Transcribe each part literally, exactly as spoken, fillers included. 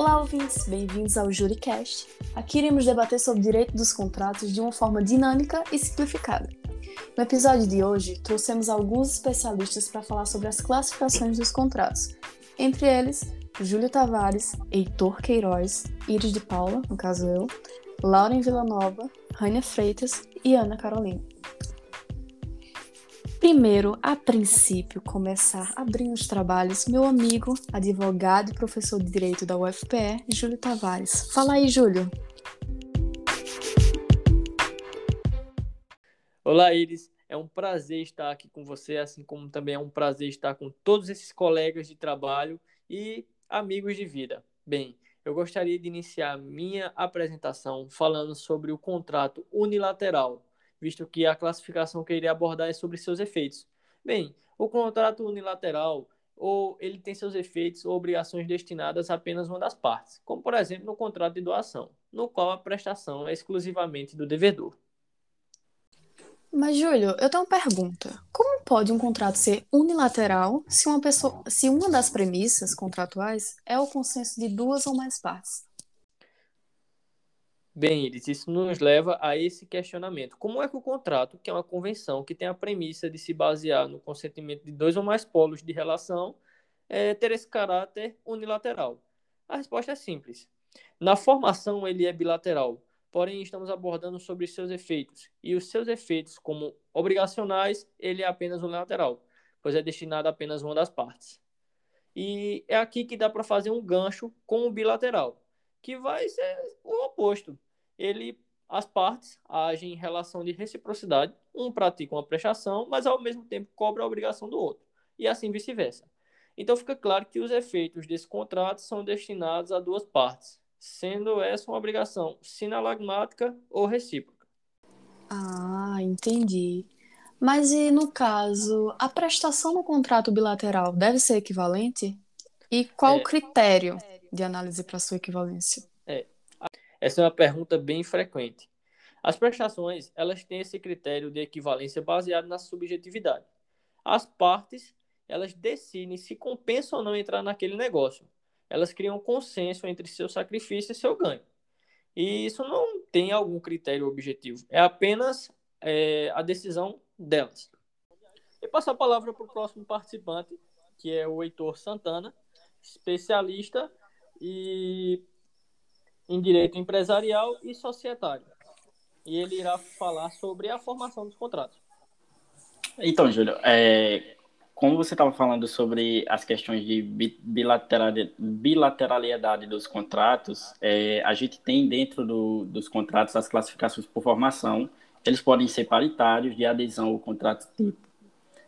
Olá, ouvintes! Bem-vindos ao Juricast. Aqui iremos debater sobre o direito dos contratos de uma forma dinâmica e simplificada. No episódio de hoje, trouxemos alguns especialistas para falar sobre as classificações dos contratos. Entre eles, Júlio Tavares, Heitor Queiroz, Iris de Paula, no caso eu, Lauren Villanova, Rania Freitas e Ana Carolina. Primeiro, a princípio, começar abrindo os trabalhos, meu amigo, advogado e professor de Direito da U F P E, Júlio Tavares. Fala aí, Júlio. Olá, Iris. É um prazer estar aqui com você, assim como também é um prazer estar com todos esses colegas de trabalho e amigos de vida. Bem, eu gostaria de iniciar minha apresentação falando sobre o contrato unilateral, visto que a classificação que eu iria abordar é sobre seus efeitos. Bem, o contrato unilateral, ou ele tem seus efeitos ou obrigações destinadas a apenas uma das partes, como, por exemplo, no contrato de doação, no qual a prestação é exclusivamente do devedor. Mas, Júlio, eu tenho uma pergunta. Como pode um contrato ser unilateral se uma, pessoa, se uma das premissas contratuais é o consenso de duas ou mais partes? Bem, Iris, isso nos leva a esse questionamento. Como é que o contrato, que é uma convenção que tem a premissa de se basear no consentimento de dois ou mais polos de relação, é, ter esse caráter unilateral? A resposta é simples. Na formação, ele é bilateral, porém estamos abordando sobre seus efeitos, e os seus efeitos, como obrigacionais, ele é apenas unilateral, pois é destinado a apenas uma das partes. E é aqui que dá para fazer um gancho com o bilateral, que vai ser o oposto. Ele, as partes agem em relação de reciprocidade, um pratica uma prestação, mas ao mesmo tempo cobra a obrigação do outro, e assim vice-versa. Então fica claro que os efeitos desse contrato são destinados a duas partes, sendo essa uma obrigação sinalagmática ou recíproca. Ah, entendi. Mas e no caso, a prestação no contrato bilateral deve ser equivalente? E qual é o critério de análise para sua equivalência? É, essa é uma pergunta bem frequente. As prestações, elas têm esse critério de equivalência baseado na subjetividade. As partes, elas decidem se compensa ou não entrar naquele negócio. Elas criam consenso entre seu sacrifício e seu ganho. E isso não tem algum critério objetivo. É apenas é, a decisão delas. E passo a palavra para o próximo participante, que é o Heitor Santana, especialista E em direito empresarial e societário. E ele irá falar sobre a formação dos contratos. Então, Júlio, é, como você estava falando sobre as questões de bilateralidade dos contratos, é, a gente tem dentro do, dos contratos as classificações por formação. Eles podem ser paritários, de adesão ao contrato tipo.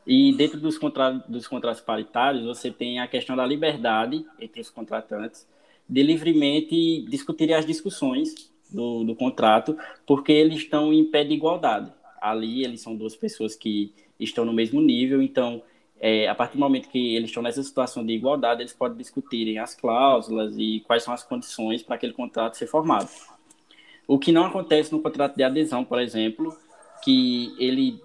E dentro dos, contra, dos contratos paritários, você tem a questão da liberdade entre os contratantes de livremente discutirem as discussões do, do contrato, porque eles estão em pé de igualdade. Ali, eles são duas pessoas que estão no mesmo nível, então, é, a partir do momento que eles estão nessa situação de igualdade, eles podem discutirem as cláusulas e quais são as condições para aquele contrato ser formado. O que não acontece no contrato de adesão, por exemplo, que ele,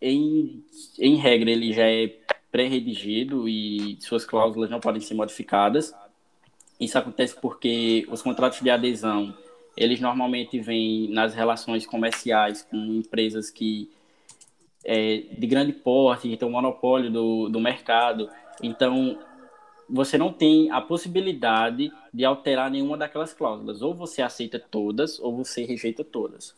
em, em regra, ele já é pré-redigido e suas cláusulas não podem ser modificadas. Isso acontece porque os contratos de adesão, eles normalmente vêm nas relações comerciais com empresas que é, de grande porte, que tem um monopólio do, do mercado. Então, você não tem a possibilidade de alterar nenhuma daquelas cláusulas. Ou você aceita todas, ou você rejeita todas.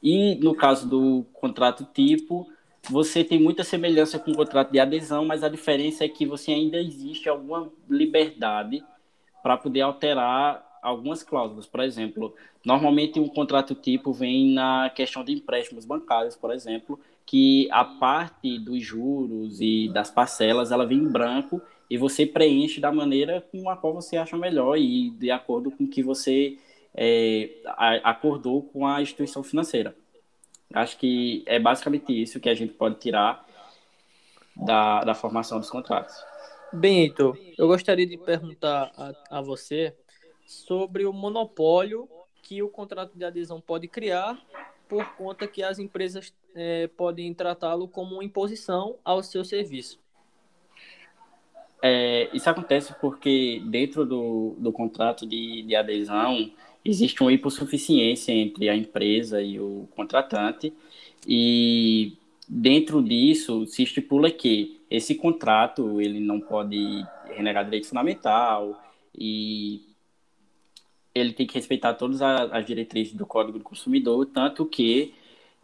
E, no caso do contrato tipo, você tem muita semelhança com o contrato de adesão, mas a diferença é que você ainda existe alguma liberdade para poder alterar algumas cláusulas. Por exemplo, normalmente um contrato tipo vem na questão de empréstimos bancários, por exemplo, que a parte dos juros e das parcelas, ela vem em branco e você preenche da maneira com a qual você acha melhor e de acordo com o que você é, acordou com a instituição financeira. Acho que é basicamente isso que a gente pode tirar da, da formação dos contratos. Bem, Heitor, eu gostaria de perguntar a, a você sobre o monopólio que o contrato de adesão pode criar por conta que as empresas é, podem tratá-lo como uma imposição ao seu serviço. É, isso acontece porque dentro do, do contrato de, de adesão existe uma hipossuficiência entre a empresa e o contratante, e dentro disso se estipula que esse contrato ele não pode renegar direito fundamental e ele tem que respeitar todas as diretrizes do Código do Consumidor, tanto que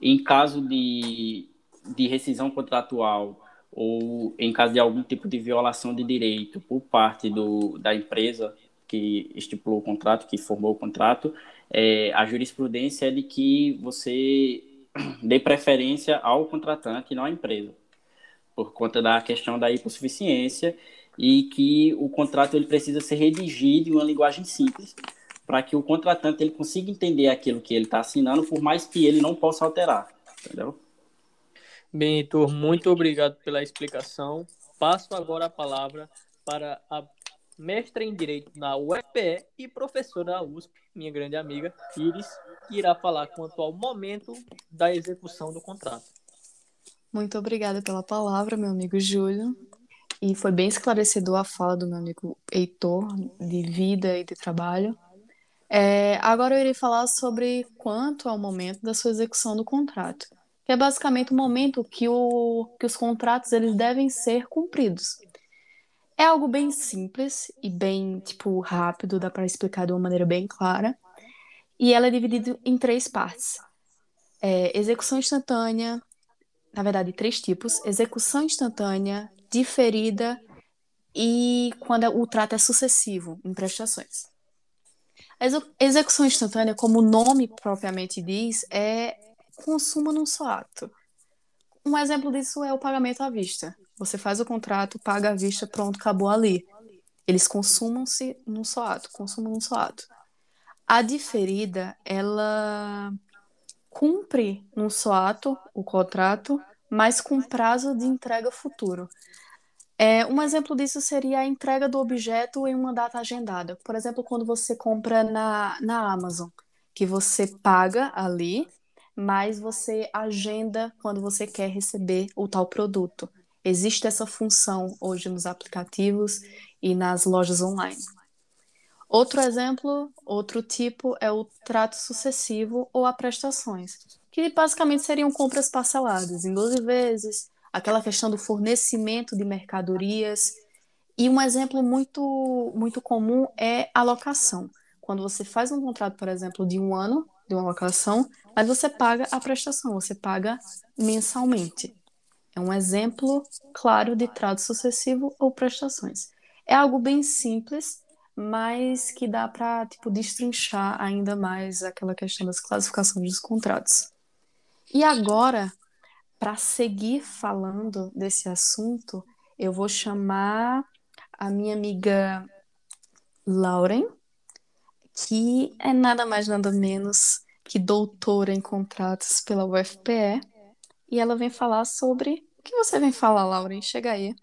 em caso de, de rescisão contratual ou em caso de algum tipo de violação de direito por parte do, da empresa que estipulou o contrato, que formou o contrato, é, a jurisprudência é de que você dê preferência ao contratante e não à empresa, por conta da questão da hipossuficiência, e que o contrato ele precisa ser redigido em uma linguagem simples, para que o contratante ele consiga entender aquilo que ele está assinando, por mais que ele não possa alterar, entendeu? Bem, Heitor, muito obrigado pela explicação. Passo agora a palavra para a mestra em Direito na U F P E e professora da U S P, minha grande amiga, Iris, que irá falar quanto ao momento da execução do contrato. Muito obrigada pela palavra, meu amigo Júlio. E foi bem esclarecedor a fala do meu amigo Heitor, de vida e de trabalho. É, agora eu irei falar sobre quanto ao momento da sua execução do contrato, que é basicamente o momento que, o, que os contratos eles devem ser cumpridos. É algo bem simples e bem tipo, rápido, dá para explicar de uma maneira bem clara, e ela é dividida em três partes. É, execução instantânea, na verdade, três tipos, execução instantânea, diferida e quando o trato é sucessivo em prestações. A execução instantânea, como o nome propriamente diz, é consumo num só ato. Um exemplo disso é o pagamento à vista. Você faz o contrato, paga à vista, pronto, acabou ali. Eles consumam-se num só ato, consumam num só ato. A diferida, ela cumpre num só ato o contrato, mas com prazo de entrega futuro. É, um exemplo disso seria a entrega do objeto em uma data agendada. Por exemplo, quando você compra na, na Amazon, que você paga ali, mas você agenda quando você quer receber o tal produto. Existe essa função hoje nos aplicativos e nas lojas online. Outro exemplo, outro tipo, é o trato sucessivo ou a prestações, que basicamente seriam compras parceladas em doze vezes, aquela questão do fornecimento de mercadorias. E um exemplo muito, muito comum é a locação. Quando você faz um contrato, por exemplo, de um ano, de uma locação, mas você paga a prestação, você paga mensalmente. É um exemplo claro de trato sucessivo ou prestações. É algo bem simples, mas que dá para tipo, destrinchar ainda mais aquela questão das classificações dos contratos. E agora, para seguir falando desse assunto, eu vou chamar a minha amiga Lauren, que é nada mais nada menos que doutora em contratos pela U F P E, e ela vem falar sobre... O que você vem falar, Lauren? Chega aí.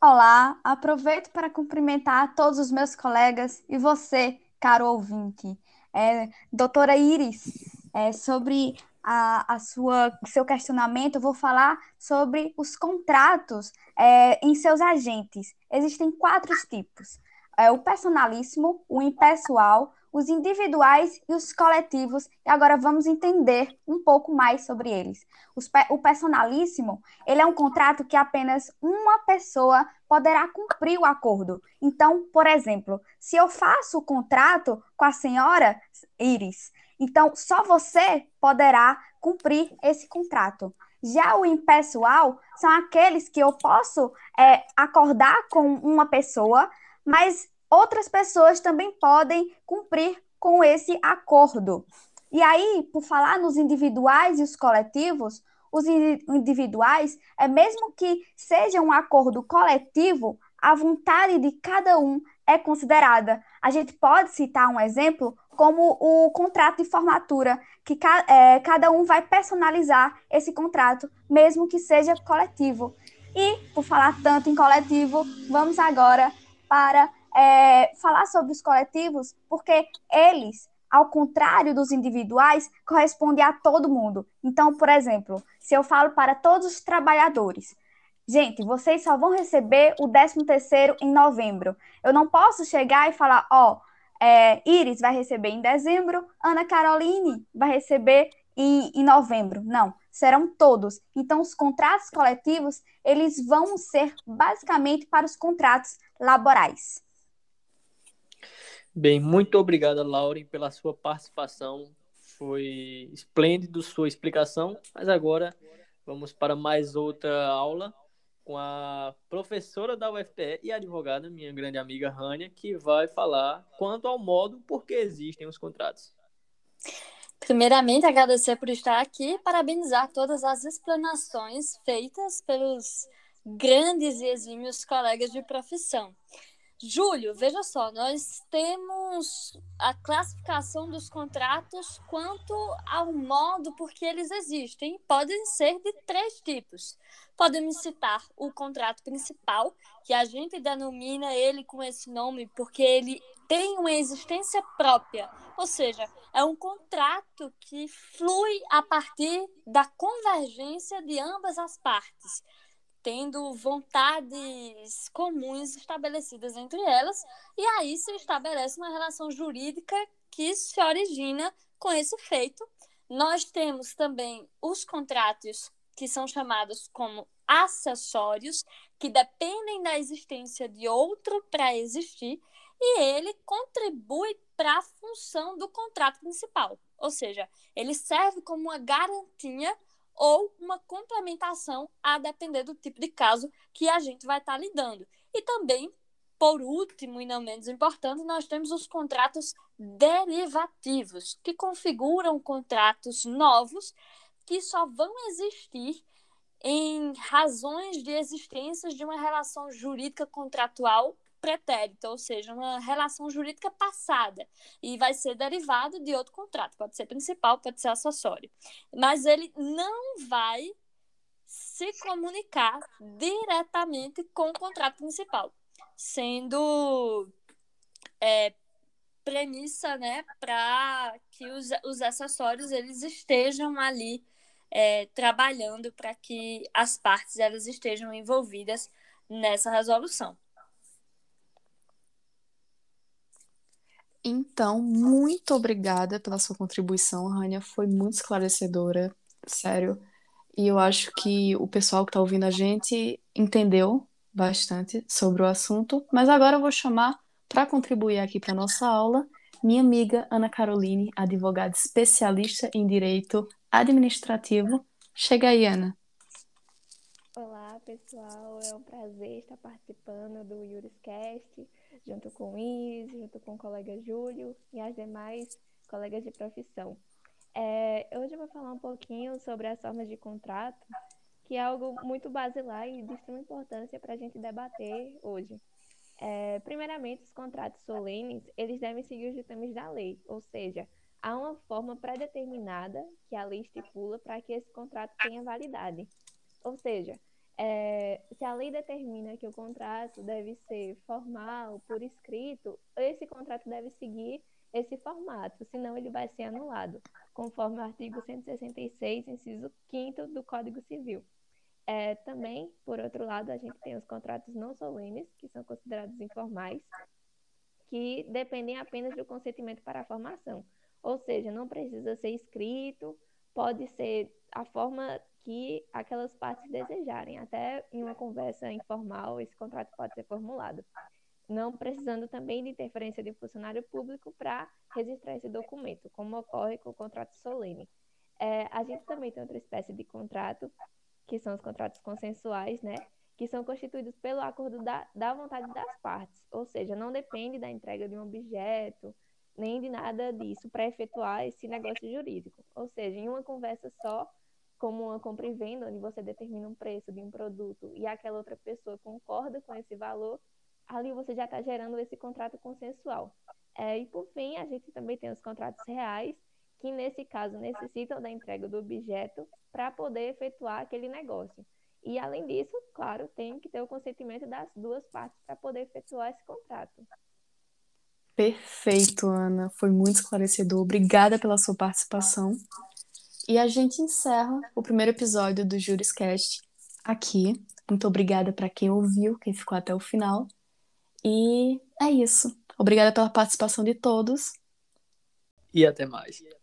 Olá, aproveito para cumprimentar todos os meus colegas e você, caro ouvinte. É, doutora Iris, é, sobre... A, a sua, seu questionamento, eu vou falar sobre os contratos é, em seus agentes. Existem quatro tipos. É, o personalíssimo, o impessoal, os individuais e os coletivos. E agora vamos entender um pouco mais sobre eles. Os, o personalíssimo, ele é um contrato que apenas uma pessoa poderá cumprir o acordo. Então, por exemplo, se eu faço o contrato com a senhora Iris, então, só você poderá cumprir esse contrato. Já o impessoal são aqueles que eu posso é, acordar com uma pessoa, mas outras pessoas também podem cumprir com esse acordo. E aí, por falar nos individuais e os coletivos, os in- individuais, é mesmo que seja um acordo coletivo, a vontade de cada um é considerada. A gente pode citar um exemplo como o contrato de formatura, que ca- é, cada um vai personalizar esse contrato, mesmo que seja coletivo. E, por falar tanto em coletivo, vamos agora para é, falar sobre os coletivos, porque eles, ao contrário dos individuais, correspondem a todo mundo. Então, por exemplo, se eu falo para todos os trabalhadores, gente, vocês só vão receber o décimo terceiro em novembro. Eu não posso chegar e falar, ó, é, Iris vai receber em dezembro, Ana Caroline vai receber em, em novembro. Não, serão todos. Então, os contratos coletivos, eles vão ser basicamente para os contratos laborais. Bem, muito obrigada, Lauren, pela sua participação. Foi esplêndido sua explicação, mas agora vamos para mais outra aula com a professora da U F P E e advogada, minha grande amiga Rania, que vai falar quanto ao modo por que existem os contratos. Primeiramente, agradecer por estar aqui e parabenizar todas as explanações feitas pelos grandes e exímios colegas de profissão. Júlio, veja só, nós temos a classificação dos contratos quanto ao modo por que eles existem. Podem ser de três tipos. Podemos citar o contrato principal, que a gente denomina ele com esse nome porque ele tem uma existência própria, ou seja, é um contrato que flui a partir da convergência de ambas as partes, tendo vontades comuns estabelecidas entre elas, e aí se estabelece uma relação jurídica que se origina com esse feito. Nós temos também os contratos que são chamados como acessórios, que dependem da existência de outro para existir, e ele contribui para a função do contrato principal, ou seja, ele serve como uma garantia ou uma complementação, a depender do tipo de caso que a gente vai estar lidando. E também, por último e não menos importante, nós temos os contratos derivativos, que configuram contratos novos que só vão existir em razões de existência de uma relação jurídica contratual pretérita, ou seja, uma relação jurídica passada, e vai ser derivado de outro contrato, pode ser principal, pode ser acessório, mas ele não vai se comunicar diretamente com o contrato principal, sendo é, premissa, né, para que os, os acessórios eles estejam ali é, trabalhando para que as partes elas estejam envolvidas nessa resolução. Então, muito obrigada pela sua contribuição, Rania, foi muito esclarecedora, sério, e eu acho que o pessoal que está ouvindo a gente entendeu bastante sobre o assunto, mas agora eu vou chamar para contribuir aqui para a nossa aula minha amiga Ana Caroline, advogada especialista em Direito Administrativo. Chega aí, Ana. Olá, pessoal, é um prazer estar participando do Juricast, junto com o Iris, junto com o colega Júlio e as demais colegas de profissão. É, hoje eu vou falar um pouquinho sobre as formas de contrato, que é algo muito basilar e de extrema importância para a gente debater hoje. É, primeiramente, os contratos solenes, eles devem seguir os ditames da lei, ou seja, há uma forma pré-determinada que a lei estipula para que esse contrato tenha validade. Ou seja, É, se a lei determina que o contrato deve ser formal, por escrito, esse contrato deve seguir esse formato, senão ele vai ser anulado, conforme o artigo cento e sessenta e seis, inciso quinto do Código Civil. É, também, por outro lado, a gente tem os contratos não solenes, que são considerados informais, que dependem apenas do consentimento para a formação, ou seja, não precisa ser escrito, pode ser a forma que aquelas partes desejarem. Até em uma conversa informal, esse contrato pode ser formulado, não precisando também de interferência de funcionário público para registrar esse documento, como ocorre com o contrato solene. É, a gente também tem outra espécie de contrato, que são os contratos consensuais, né? Que são constituídos pelo acordo da, da vontade das partes, ou seja, não depende da entrega de um objeto, nem de nada disso para efetuar esse negócio jurídico. Ou seja, em uma conversa só, como uma compra e venda, onde você determina um preço de um produto e aquela outra pessoa concorda com esse valor, ali você já está gerando esse contrato consensual. É, e por fim, a gente também tem os contratos reais, que nesse caso necessitam da entrega do objeto para poder efetuar aquele negócio. E além disso, claro, tem que ter o consentimento das duas partes para poder efetuar esse contrato. Perfeito, Ana. Foi muito esclarecedor. Obrigada pela sua participação. E a gente encerra o primeiro episódio do Juricast aqui. Muito obrigada para quem ouviu, quem ficou até o final. E é isso. Obrigada pela participação de todos. E até mais.